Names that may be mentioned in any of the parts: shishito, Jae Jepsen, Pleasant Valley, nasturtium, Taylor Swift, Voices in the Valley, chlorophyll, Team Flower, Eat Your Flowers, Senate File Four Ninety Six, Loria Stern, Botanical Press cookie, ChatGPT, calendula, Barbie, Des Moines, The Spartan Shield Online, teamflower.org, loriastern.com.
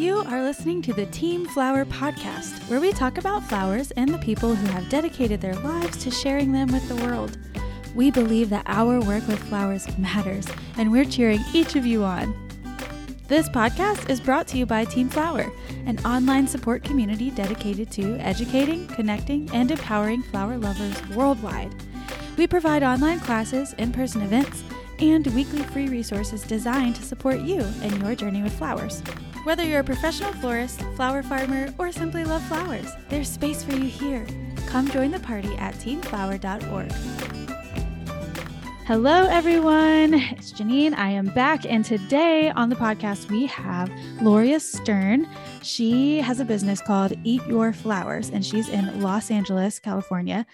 You are listening to the Team Flower podcast, where we talk about flowers and the people who have dedicated their lives to sharing them with the world. We believe that our work with flowers matters, and we're cheering each of you on. This podcast is brought to you by Team Flower, an online support community dedicated to educating, connecting, and empowering flower lovers worldwide. We provide online classes, in-person events, and weekly free resources designed to support you in your journey with flowers. Whether you're a professional florist, flower farmer, or simply love flowers, there's space for you here. Come join the party at teamflower.org. Hello, everyone. It's Janine. I am back. And today on the podcast, we have Loria Stern. She has a business called Eat Your Flowers, and she's in Los Angeles, California.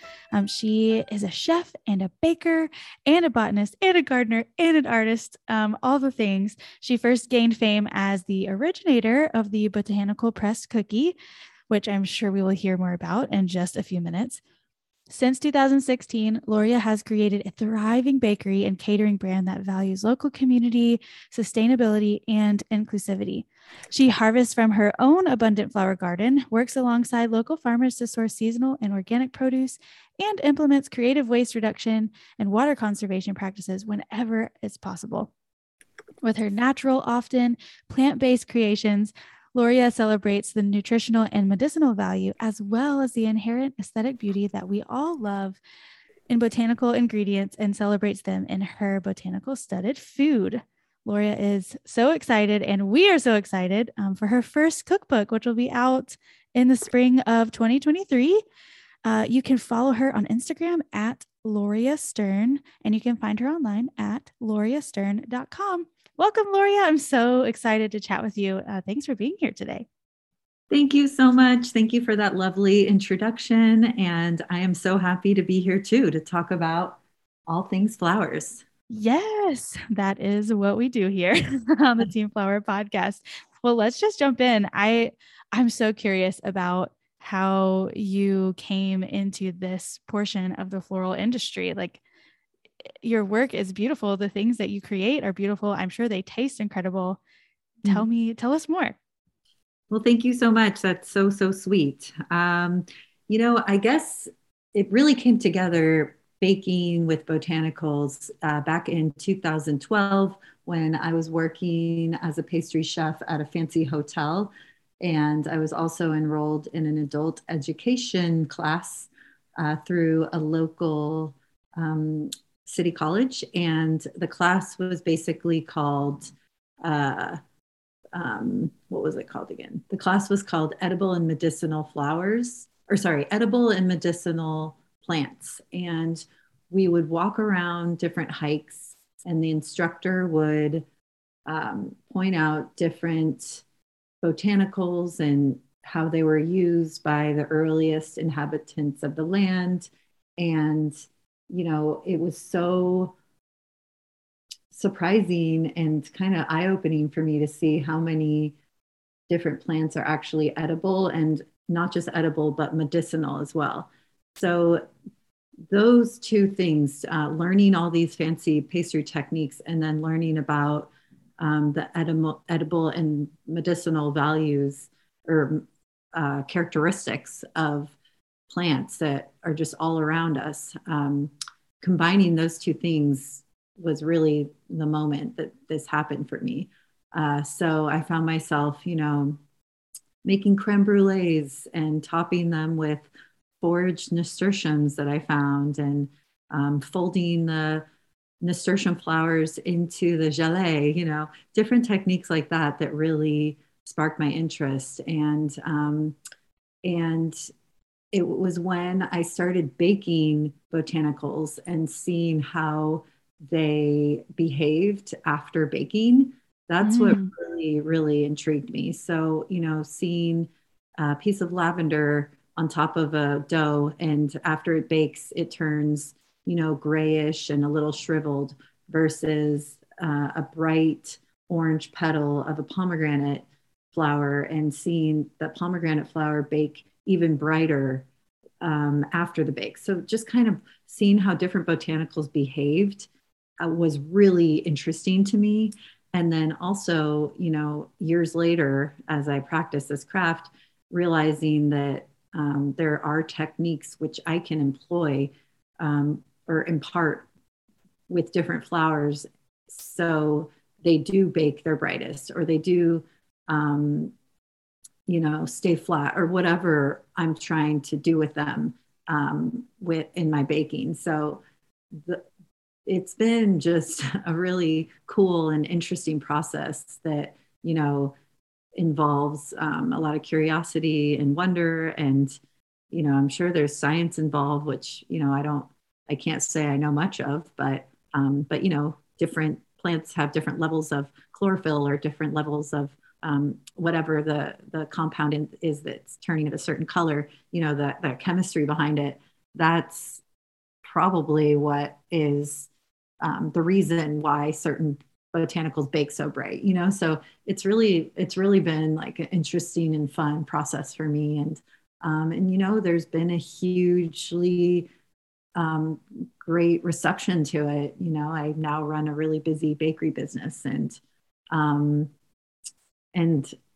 She is a chef and a baker and a botanist and a gardener and an artist, all the things. She first gained fame as the originator of the Botanical Press cookie, which I'm sure we will hear more about in just a few minutes. Since 2016, Loria has created a thriving bakery and catering brand that values local community, sustainability, and inclusivity. She harvests from her own abundant flower garden, works alongside local farmers to source seasonal and organic produce, and implements creative waste reduction and water conservation practices whenever it's possible. With her natural, often plant-based creations, Loria celebrates the nutritional and medicinal value, as well as the inherent aesthetic beauty that we all love in botanical ingredients, and celebrates them in her botanical studded food. Loria is so excited, and we are so excited for her first cookbook, which will be out in the spring of 2023. You can follow her on Instagram at Loria Stern, and you can find her online at loriastern.com. Welcome, Loria. I'm so excited to chat with you. Thanks for being here today. Thank you so much. Thank you for that lovely introduction. And I am so happy to be here too, to talk about all things flowers. Yes, that is what we do here on the Team Flower podcast. Well, let's just jump in. I'm so curious about how you came into this portion of the floral industry. Like, your work is beautiful. The things that you create are beautiful. I'm sure they taste incredible. Tell us more. Well, thank you so much. That's so, so sweet. I guess it really came together baking with botanicals back in 2012 when I was working as a pastry chef at a fancy hotel. And I was also enrolled in an adult education class through a local City College, and the class was basically called, what was it called again? The class was called Edible and Medicinal Plants. And we would walk around different hikes, and the instructor would point out different botanicals and how they were used by the earliest inhabitants of the land. And it was so surprising and kind of eye-opening for me to see how many different plants are actually edible, and not just edible, but medicinal as well. So those two things, learning all these fancy pastry techniques and then learning about the edible and medicinal values or characteristics of plants that are just all around us. Combining those two things was really the moment that this happened for me. So I found myself, making creme brulees and topping them with foraged nasturtiums that I found, and folding the nasturtium flowers into the gelée, different techniques like that really sparked my interest. And it was when I started baking botanicals and seeing how they behaved after baking. That's what really, really intrigued me. So, seeing a piece of lavender on top of a dough, and after it bakes, it turns, grayish and a little shriveled, versus a bright orange petal of a pomegranate flower, and seeing the pomegranate flower bake even brighter after the bake. So just kind of seeing how different botanicals behaved was really interesting to me. And then also, you know, years later, as I practice this craft, realizing that there are techniques which I can employ or impart with different flowers, so they do bake their brightest, or they do, you know, stay flat, or whatever I'm trying to do with them with in my baking. So it's been just a really cool and interesting process that, you know, involves a lot of curiosity and wonder. And, you know, I'm sure there's science involved, which, you know, I can't say I know much of, but, you know, different plants have different levels of chlorophyll or different levels of whatever the compound is that's turning it a certain color, you know, the chemistry behind it. That's probably what is the reason why certain botanicals bake so bright, you know? So it's really been like an interesting and fun process for me. And, you know, there's been a hugely great reception to it. You know, I now run a really busy bakery business, and,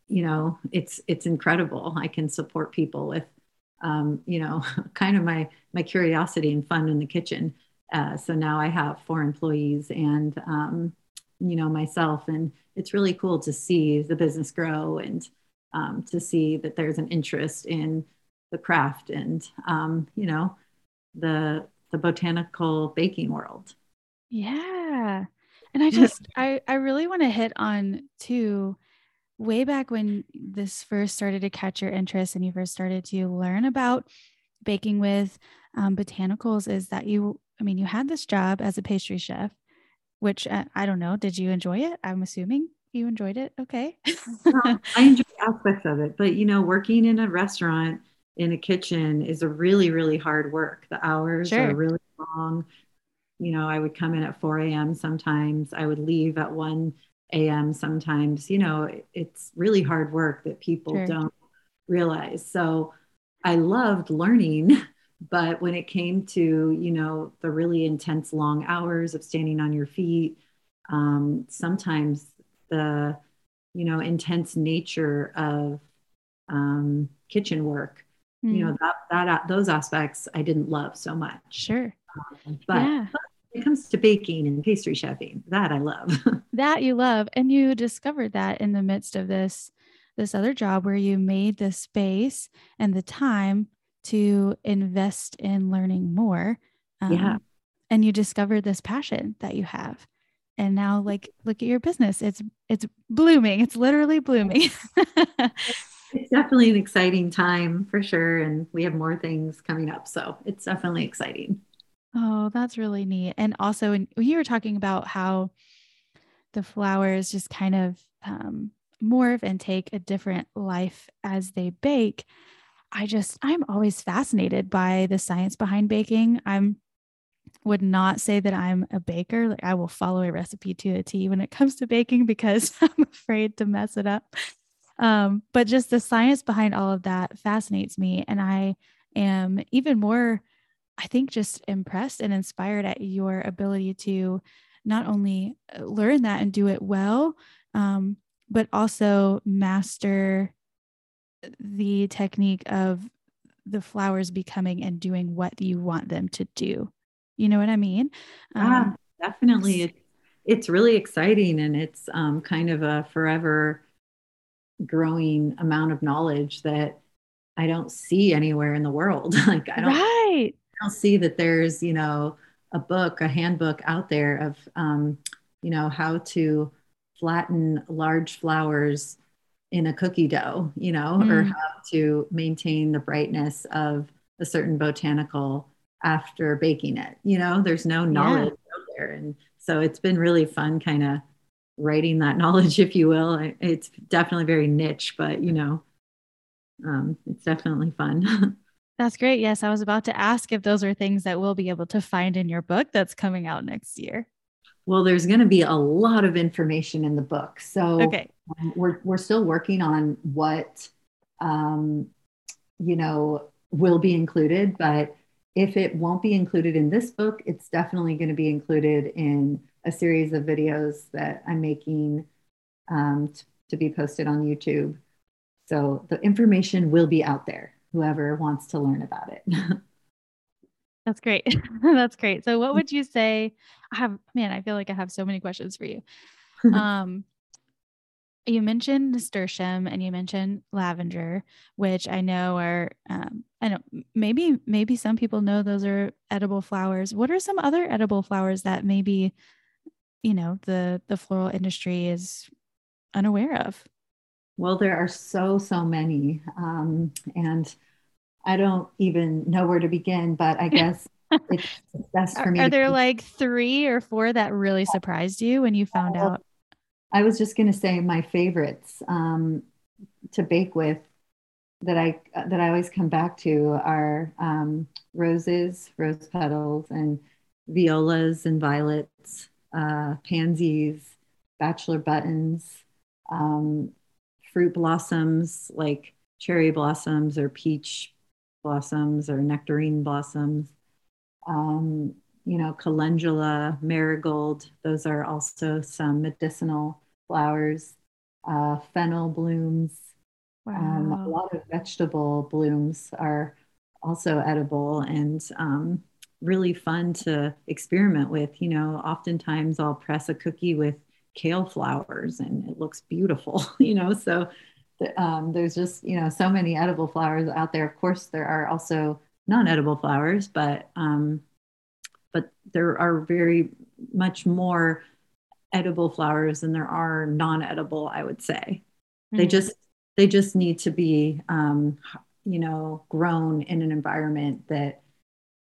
you know, it's incredible. I can support people with, you know, kind of my curiosity and fun in the kitchen. So now I have 4 employees and, you know, myself, and it's really cool to see the business grow and to see that there's an interest in the craft and, you know, the botanical baking world. Yeah. And I really want to hit on too, way back when this first started to catch your interest and you first started to learn about baking with botanicals, is that you had this job as a pastry chef, which I don't know, did you enjoy it? I'm assuming you enjoyed it. Okay. Well, I enjoyed aspects of it, but you know, working in a restaurant in a kitchen is a really, really hard work. The hours are really long. You know, I would come in at 4 a.m. sometimes. I would leave at 1 a.m. sometimes. You know, it's really hard work that people don't realize. So I loved learning, but when it came to, you know, the really intense long hours of standing on your feet, sometimes the, you know, intense nature of kitchen work, you know, that those aspects I didn't love so much. Sure. But when it comes to baking and pastry chefing, that I love. That you love. And you discovered that in the midst of this other job where you made the space and the time to invest in learning more. And you discovered this passion that you have. And now, like, look at your business. It's blooming. It's literally blooming. It's definitely an exciting time for sure. And we have more things coming up. So it's definitely exciting. Oh, that's really neat. And also, you were talking about how the flowers just kind of morph and take a different life as they bake. I'm always fascinated by the science behind baking. Would not say that I'm a baker. Like, I will follow a recipe to a T when it comes to baking because I'm afraid to mess it up. But just the science behind all of that fascinates me. And I am even more, I think, just impressed and inspired at your ability to not only learn that and do it well, but also master the technique of the flowers becoming and doing what you want them to do. You know what I mean? Definitely. It's really exciting, and it's kind of a forever growing amount of knowledge that I don't see anywhere in the world. Like I don't see that there's, you know, a handbook out there of, you know, how to flatten large flowers in a cookie dough, you know, or how to maintain the brightness of a certain botanical after baking it. You know, there's no knowledge out there. And so it's been really fun kind of writing that knowledge, if you will. It's definitely very niche, but you know, it's definitely fun. That's great. Yes. I was about to ask if those are things that we'll be able to find in your book that's coming out next year. Well, there's going to be a lot of information in the book. So we're still working on what, you know, will be included, but if it won't be included in this book, it's definitely going to be included in a series of videos that I'm making to be posted on YouTube. So the information will be out there, whoever wants to learn about it. That's great. That's great. So what would you say? I feel like I have so many questions for you. You mentioned nasturtium and you mentioned lavender, which I know are, maybe some people know those are edible flowers. What are some other edible flowers that maybe, the floral industry is unaware of? Well, there are so many. And I don't even know where to begin, but I guess it's best for me. Are there like 3 or 4 that really surprised you when you found out? I was just going to say my favorites to bake with that I always come back to are roses, rose petals, and violas and violets, pansies, bachelor buttons, fruit blossoms like cherry blossoms or peach blossoms or nectarine blossoms, calendula, marigold. Those are also some medicinal flowers, fennel blooms. Wow. A lot of vegetable blooms are also edible and really fun to experiment with. Oftentimes I'll press a cookie with kale flowers and it looks beautiful, so there's just, so many edible flowers out there. Of course, there are also non-edible flowers, but there are very much more edible flowers than there are non-edible, I would say. Mm-hmm. They just need to be, grown in an environment that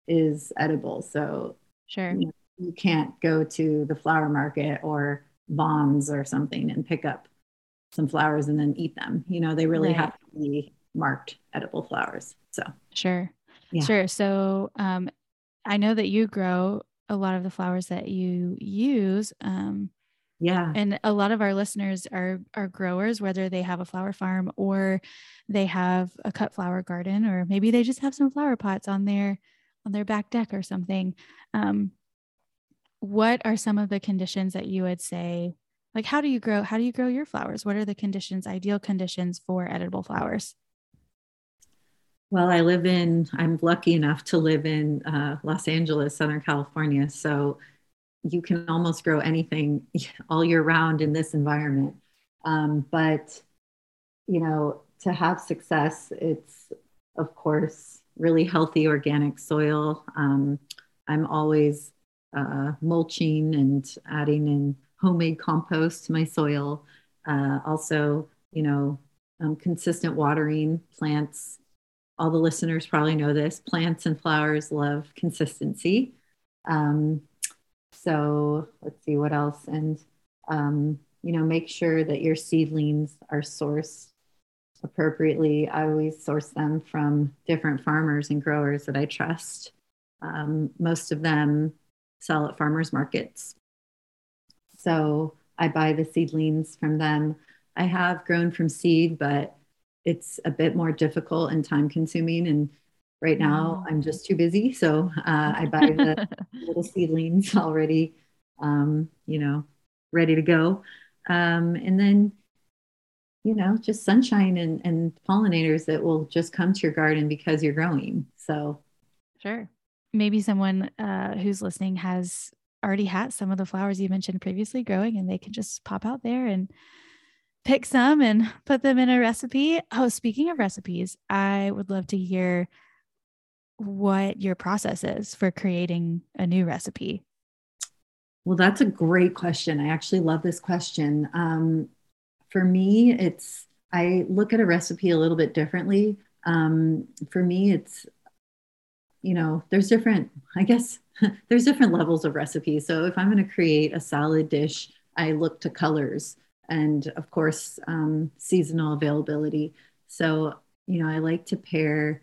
is edible. So sure, you can't go to the flower market or Bonds or something and pick up some flowers and then eat them. They really right. have to be marked edible flowers. So sure. Yeah. Sure. So, I know that you grow a lot of the flowers that you use. Yeah. And a lot of our listeners are growers, whether they have a flower farm or they have a cut flower garden, or maybe they just have some flower pots on their back deck or something. What are some of the conditions that you would say, like, how do you grow your flowers? What are the ideal conditions for edible flowers? Well, I'm lucky enough to live in Los Angeles, Southern California. So you can almost grow anything all year round in this environment. But, to have success, it's, of course, really healthy organic soil. I'm always mulching and adding in homemade compost to my soil. Also, consistent watering. Plants, all the listeners probably know this, plants and flowers love consistency. So let's see what else. And, make sure that your seedlings are sourced appropriately. I always source them from different farmers and growers that I trust. Most of them sell at farmers markets, so I buy the seedlings from them. I have grown from seed, but it's a bit more difficult and time consuming. And right now I'm just too busy. So I buy the little seedlings already, ready to go. And then, just sunshine and pollinators that will just come to your garden because you're growing. So sure. Maybe someone who's listening has already had some of the flowers you mentioned previously growing, and they can just pop out there and pick some and put them in a recipe. Oh, speaking of recipes, I would love to hear what your process is for creating a new recipe. Well, that's a great question. I actually love this question. For me, I look at a recipe a little bit differently. For me, it's, there's different levels of recipes. So if I'm going to create a salad dish, I look to colors and, of course, seasonal availability. So, I like to pair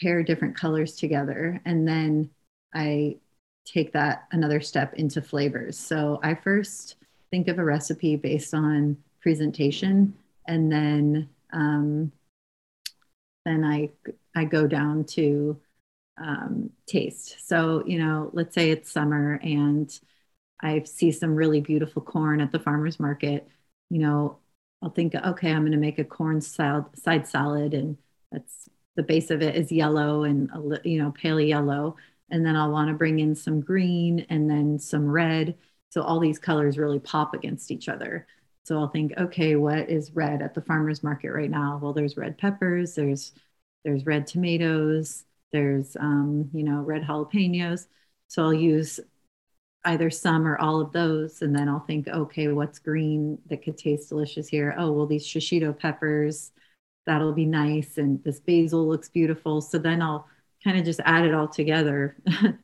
different colors together, and then I take that another step into flavors. So I first think of a recipe based on presentation, and then I go down to taste. So, let's say it's summer and I see some really beautiful corn at the farmer's market, you know, I'll think, okay, I'm going to make a corn side salad. And that's the base of it is yellow and, you know, pale yellow. And then I'll want to bring in some green and then some red. So all these colors really pop against each other. So I'll think, okay, what is red at the farmer's market right now? Well, there's red peppers, there's red tomatoes, there's, you know, red jalapenos. So I'll use either some or all of those. And then I'll think, okay, what's green that could taste delicious here? Oh, well, these shishito peppers, that'll be nice. And this basil looks beautiful. So then I'll kind of just add it all together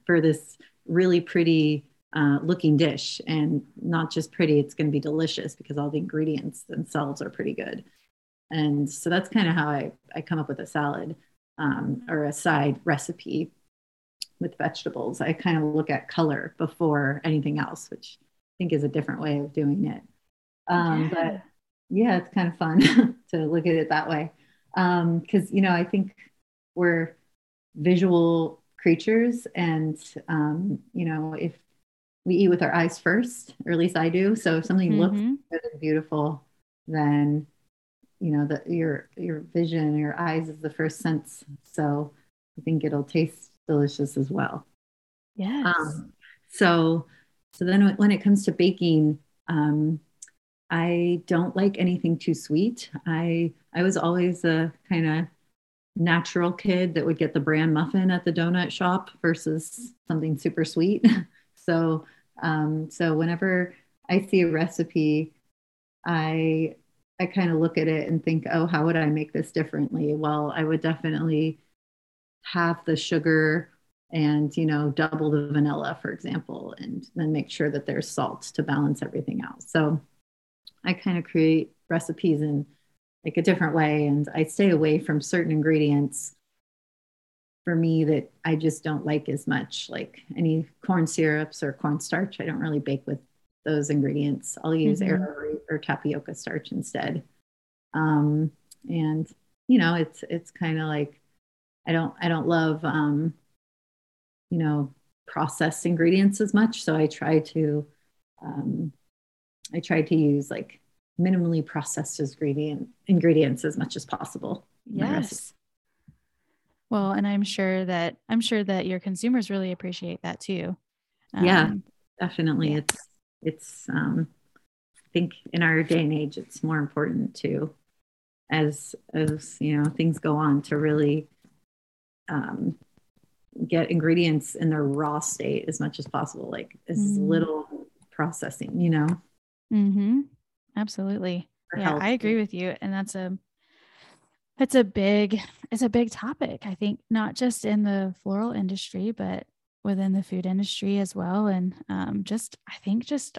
for this really pretty looking dish. And not just pretty, it's going to be delicious because all the ingredients themselves are pretty good. And so that's kind of how I come up with a salad or a side recipe with vegetables. I kind of look at color before anything else, which I think is a different way of doing it. But yeah, it's kind of fun to look at it that way. Because, you know, I think we're visual creatures and, you know, if we eat with our eyes first, or at least I do. So if something looks good and beautiful, then, you know, your vision, your eyes is the first sense. So I think it'll taste delicious as well. Yes. So then when it comes to baking, I don't like anything too sweet. I was always a kind of natural kid that would get the bran muffin at the donut shop versus something super sweet. So whenever I see a recipe, I kind of look at it and think, oh, how would I make this differently? Well, I would definitely have the sugar and, you know, double the vanilla, for example, and then make sure that there's salt to balance everything out. So I kind of create recipes in like a different way. And I stay away from certain ingredients for me that I just don't like as much, like any corn syrups or cornstarch. I don't really bake with those ingredients. I'll use arrowroot or tapioca starch instead. And you know, it's kind of like, I don't love, you know, processed ingredients as much. So I try to use like minimally processed ingredients as much as possible. Yes. Well, and I'm sure that your consumers really appreciate that too. Yeah, definitely. Yeah. It's I think in our day and age, it's more important to, as you know, things go on, to really get ingredients in their raw state as much as possible, like as little processing, you know? Mm-hmm. Absolutely. Yeah, health. I agree with you. And it's a big topic, I think, not just in the floral industry, but within the food industry as well. And just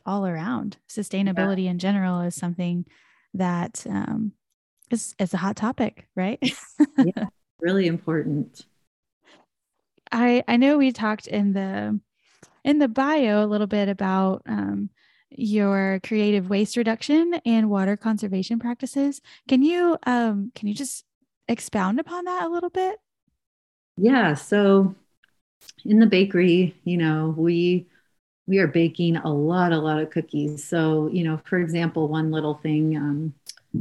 all around sustainability in general is something that is a hot topic, right? Yeah, really important. I know we talked in the bio a little bit about your creative waste reduction and water conservation practices. Can you just expound upon that a little bit? Yeah. So in the bakery, you know, we are baking a lot of cookies. So, you know, for example, one little thing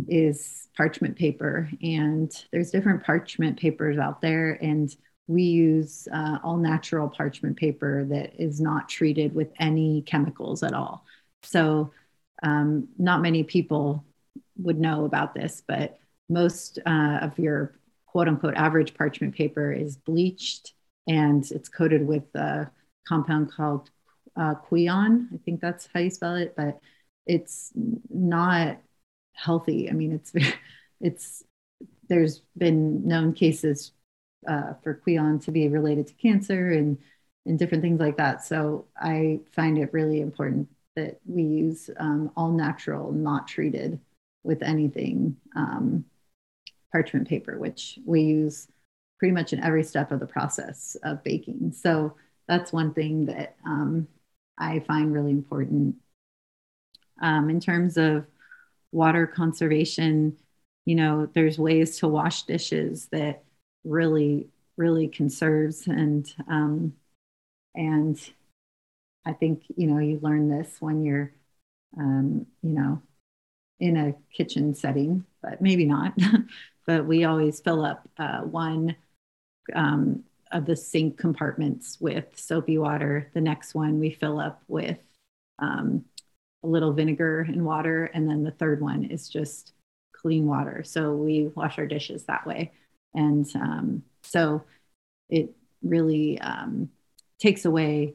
is parchment paper, and there's different parchment papers out there, and we use all natural parchment paper that is not treated with any chemicals at all. So not many people would know about this, but most of your quote unquote average parchment paper is bleached, and it's coated with a compound called quion. I think that's how you spell it, but it's not healthy. I mean, there's been known cases for quion to be related to cancer and different things like that. So I find it really important that we use all natural, not treated with anything parchment paper, which we use pretty much in every step of the process of baking. So that's one thing that I find really important. In terms of water conservation, you know, there's ways to wash dishes that really, really conserves and I think, you know, you learn this when you're, you know, in a kitchen setting, but maybe not. But we always fill up one of the sink compartments with soapy water. The next one we fill up with a little vinegar and water. And then the third one is just clean water. So we wash our dishes that way. And so it really takes away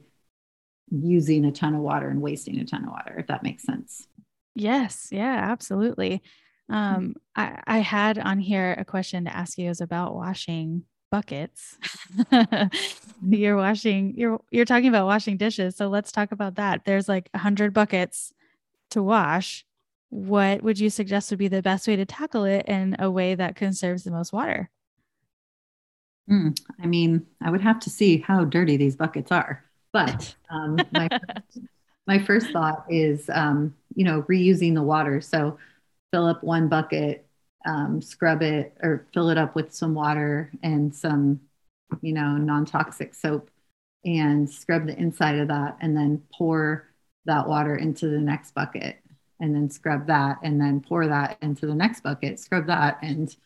using a ton of water and wasting a ton of water, if that makes sense. Yes. Yeah, absolutely. I had on here a question to ask you is about washing buckets. You're talking about washing dishes. So let's talk about that. There's like 100 buckets to wash. What would you suggest would be the best way to tackle it in a way that conserves the most water? I mean, I would have to see how dirty these buckets are, but my first thought is, you know, reusing the water. So fill up one bucket, scrub it or fill it up with some water and some, you know, non-toxic soap, and scrub the inside of that, and then pour that water into the next bucket, and then scrub that, and then pour that into the next bucket, scrub that, and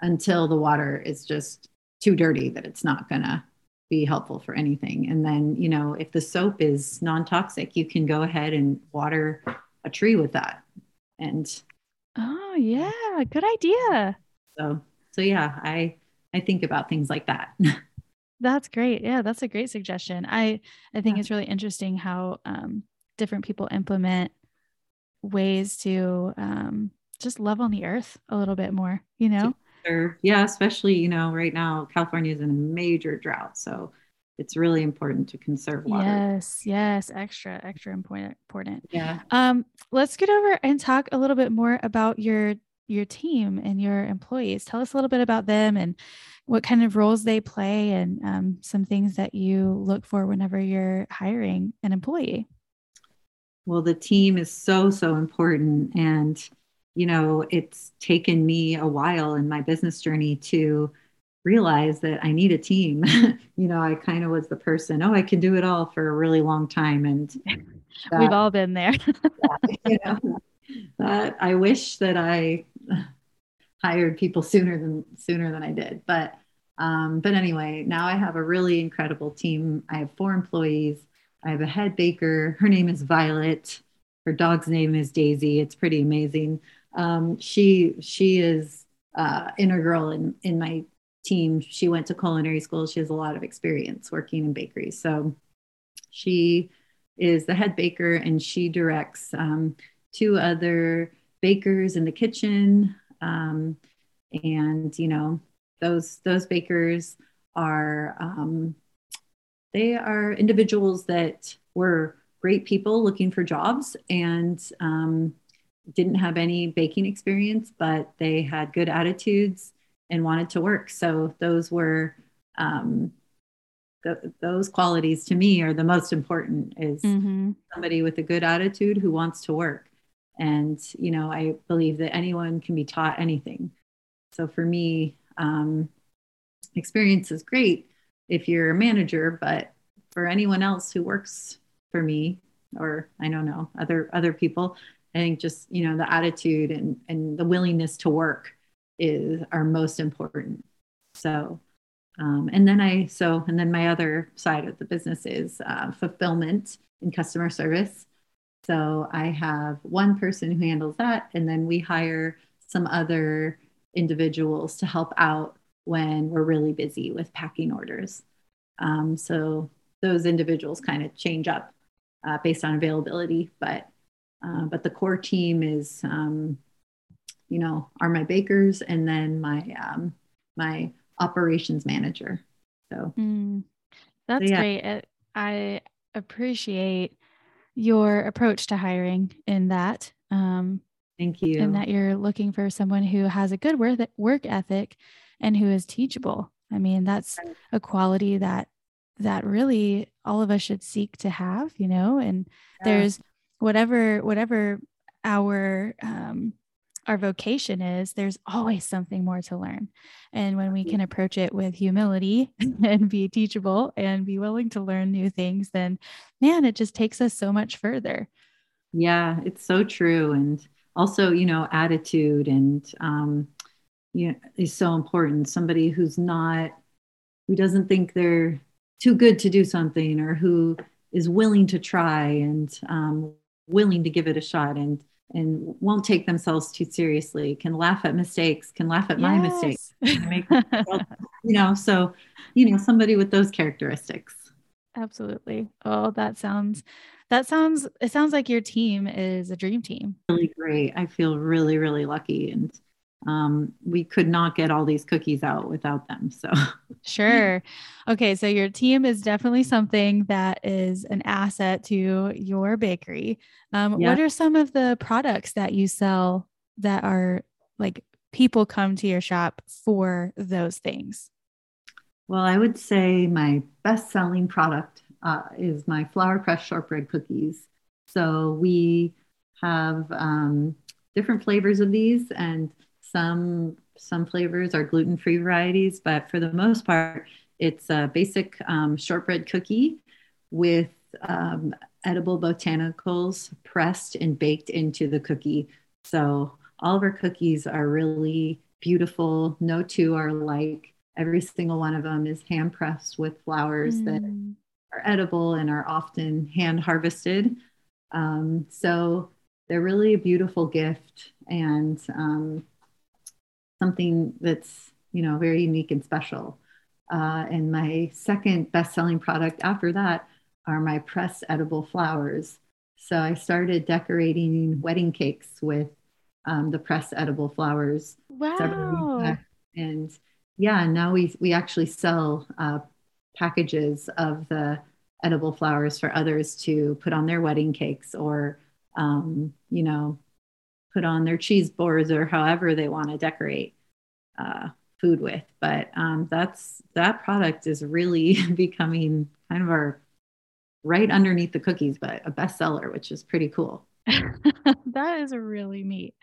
until the water is just too dirty that it's not going to be helpful for anything. And then, you know, if the soap is non-toxic, you can go ahead and water a tree with that. And oh yeah, good idea. So yeah, I think about things like that. That's great. Yeah. That's a great suggestion. I think it's really interesting how, different people implement ways to, just love on the earth a little bit more, you know? Yeah. Especially, you know, right now, California is in a major drought, so it's really important to conserve water. Yes. Yes. Extra important. Yeah. Let's get over and talk a little bit more about your team and your employees. Tell us a little bit about them and what kind of roles they play, and some things that you look for whenever you're hiring an employee. Well, the team is so important. And, you know, it's taken me a while in my business journey to realize that I need a team. You know, I kind of was the person, I can do it all for a really long time. And that, we've all been there. You know, that I wish that I hired people sooner than I did. But anyway, now I have a really incredible team. I have 4 employees. I have a head baker. Her name is Violet. Her dog's name is Daisy. It's pretty amazing. She is integral in my team. She went to culinary school. She has a lot of experience working in bakeries. So she is the head baker, and she directs 2 other bakers in the kitchen. And, you know, those bakers are, they are individuals that were great people looking for jobs, and didn't have any baking experience, but they had good attitudes and wanted to work. So those were, those qualities to me are the most important, is somebody with a good attitude who wants to work. And, you know, I believe that anyone can be taught anything. So for me, experience is great if you're a manager, but for anyone else who works for me, or I don't know, other people, I think just, you know, the attitude and the willingness to work are most important. So, and then my other side of the business is fulfillment and customer service. So I have one person who handles that, and then we hire some other individuals to help out when we're really busy with packing orders. So those individuals kind of change up based on availability, but the core team is, you know, are my bakers, and then my operations manager. So that's great. I appreciate your approach to hiring in that. Thank you. And that you're looking for someone who has a good work ethic and who is teachable. I mean, that's a quality that really all of us should seek to have, you know, and there's whatever our, our vocation is, there's always something more to learn. And when we can approach it with humility and be teachable and be willing to learn new things, then man, it just takes us so much further. Yeah, it's so true. And also, you know, attitude and, you know, is so important. Somebody who's not, who doesn't think they're too good to do something, or who is willing to try and willing to give it a shot, and won't take themselves too seriously, can laugh at mistakes, can laugh at my mistakes, you know, so, you know, somebody with those characteristics. Absolutely. Oh, it sounds like your team is a dream team. Really great. I feel really, really lucky. And we could not get all these cookies out without them. So sure. Okay. So your team is definitely something that is an asset to your bakery. What are some of the products that you sell that are like people come to your shop for those things? Well, I would say my best selling product is my flour press shortbread cookies. So we have different flavors of these, and some flavors are gluten-free varieties, but for the most part, it's a basic shortbread cookie with edible botanicals pressed and baked into the cookie. So all of our cookies are really beautiful. No two are alike. Every single one of them is hand pressed with flowers that are edible and are often hand harvested. So they're really a beautiful gift, and something that's, you know, very unique and special. And my second best-selling product after that are my pressed edible flowers. So I started decorating wedding cakes with the pressed edible flowers. Wow! And yeah, now we actually sell packages of the edible flowers for others to put on their wedding cakes, or you know, put on their cheese boards, or however they want to decorate food with. But that product is really becoming kind of our, right underneath the cookies, but a bestseller, which is pretty cool. That is really neat.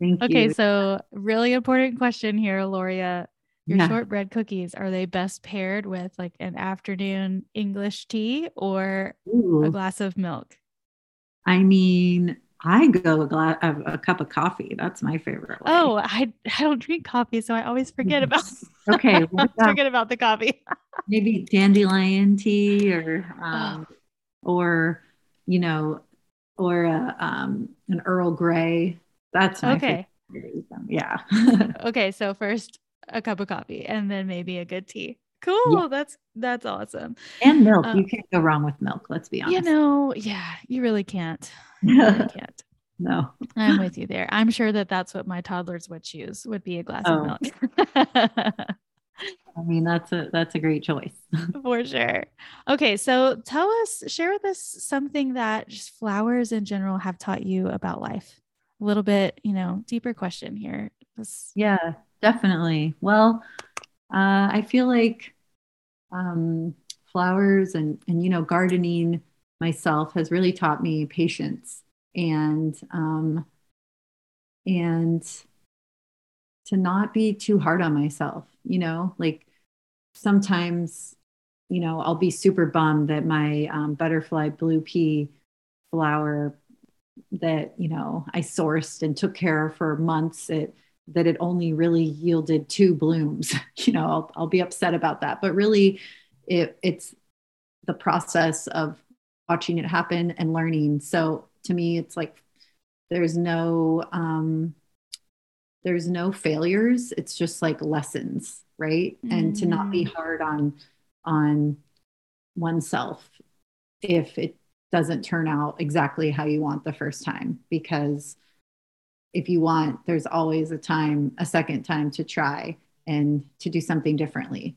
Thank you. Okay, so really important question here, Loria. Your shortbread cookies, are they best paired with like an afternoon English tea or a glass of milk? I mean, I go a cup of coffee. That's my favorite way. Oh, I don't drink coffee, so I always forget about. Okay, forget about the coffee. Maybe dandelion tea, or you know, or an Earl Grey. That's my favorite. Yeah. Okay, so first a cup of coffee, and then maybe a good tea. Cool. Yeah. That's awesome. And milk. You can't go wrong with milk. Let's be honest. You know, yeah, you really can't. No, I'm with you there. I'm sure that's what my toddlers would choose, would be a glass of milk. I mean, that's a great choice. For sure. Okay. So share with us something that just flowers in general have taught you about life. A little bit, you know, deeper question here. Yeah, definitely. Well, I feel like flowers and, you know, gardening myself has really taught me patience and to not be too hard on myself, you know, like sometimes, you know, I'll be super bummed that my butterfly blue pea flower that, you know, I sourced and took care of for months, that it only really yielded 2 blooms. You know, I'll be upset about that, but really it's the process of watching it happen and learning. So to me, it's like, there's no failures. It's just like lessons, right? Mm-hmm. And to not be hard on oneself if it doesn't turn out exactly how you want the first time, because if you want, there's always a second time to try and to do something differently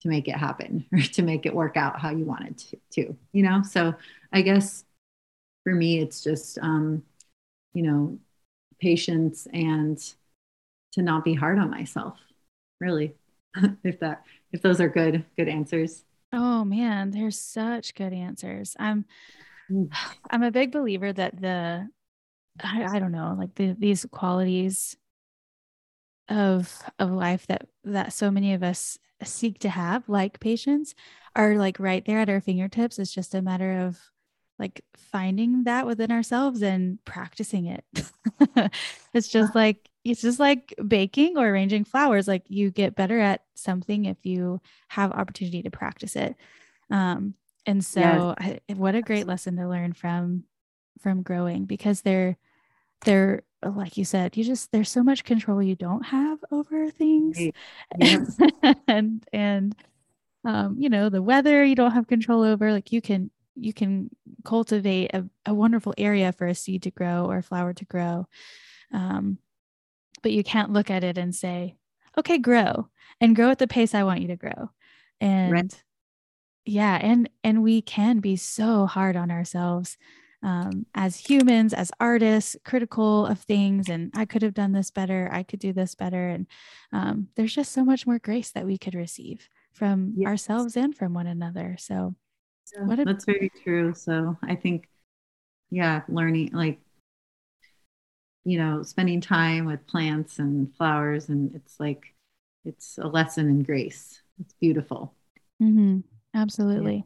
to make it happen, or to make it work out how you want it to, you know? So I guess for me, it's just, you know, patience and to not be hard on myself, really, if those are good answers. Oh man, they're such good answers. I'm a big believer that I don't know, like these qualities of life that so many of us seek to have, like patience, are like right there at our fingertips. It's just a matter of like finding that within ourselves and practicing it. It's just like baking or arranging flowers. Like you get better at something if you have opportunity to practice it. And so yes. What a great lesson to learn from growing, because they're like you said, there's so much control you don't have over things. Yes. and the weather you don't have control over. Like you can cultivate a wonderful area for a seed to grow or a flower to grow. But you can't look at it and say, okay, grow at the pace I want you to grow. And right. Yeah. And we can be so hard on ourselves, as humans, as artists, critical of things. And I could have done this better. I could do this better. And, there's just so much more grace that we could receive from yes. ourselves and from one another. So yeah, that's very true. So I think, yeah, learning, like, spending time with plants and flowers, and it's a lesson in grace. It's beautiful. Mm-hmm. Absolutely.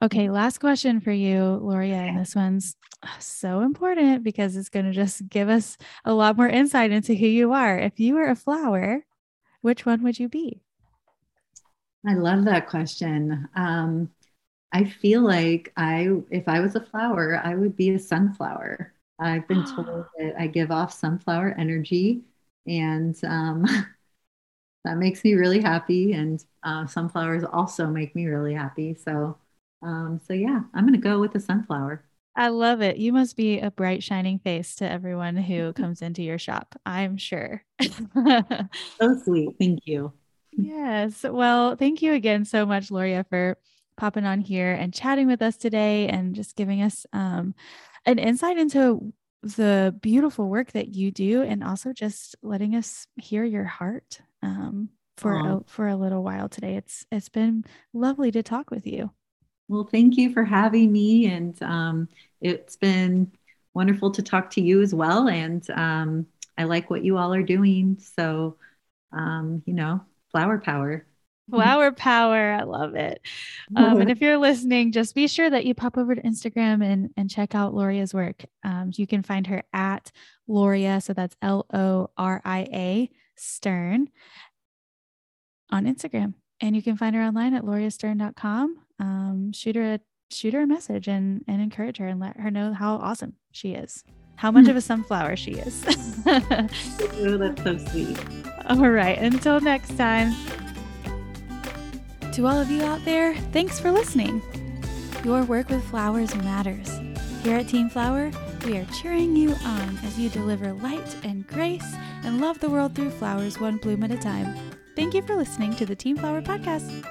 Yeah. Okay. Last question for you, Loria. And this one's so important because it's going to just give us a lot more insight into who you are. If you were a flower, which one would you be? I love that question. I feel like if I was a flower, I would be a sunflower. I've been told that I give off sunflower energy, and that makes me really happy. And sunflowers also make me really happy. So, yeah, I'm going to go with a sunflower. I love it. You must be a bright, shining face to everyone who comes into your shop, I'm sure. So sweet. Thank you. Yes. Well, thank you again so much, Loria, for popping on here and chatting with us today and just giving us an insight into the beautiful work that you do, and also just letting us hear your heart for a little while today. It's been lovely to talk with you. Well, thank you for having me. And it's been wonderful to talk to you as well. And I like what you all are doing. So, flower power. Flower power. I love it. And if you're listening, just be sure that you pop over to Instagram and check out Loria's work. You can find her at Loria. So that's Loria Stern on Instagram. And you can find her online at loriastern.com. Shoot her a message and encourage her and let her know how awesome she is. How much of a sunflower she is. Oh, that's so sweet. All right. Until next time. To all of you out there, thanks for listening. Your work with flowers matters. Here at Team Flower, we are cheering you on as you deliver light and grace and love the world through flowers, one bloom at a time. Thank you for listening to the Team Flower podcast.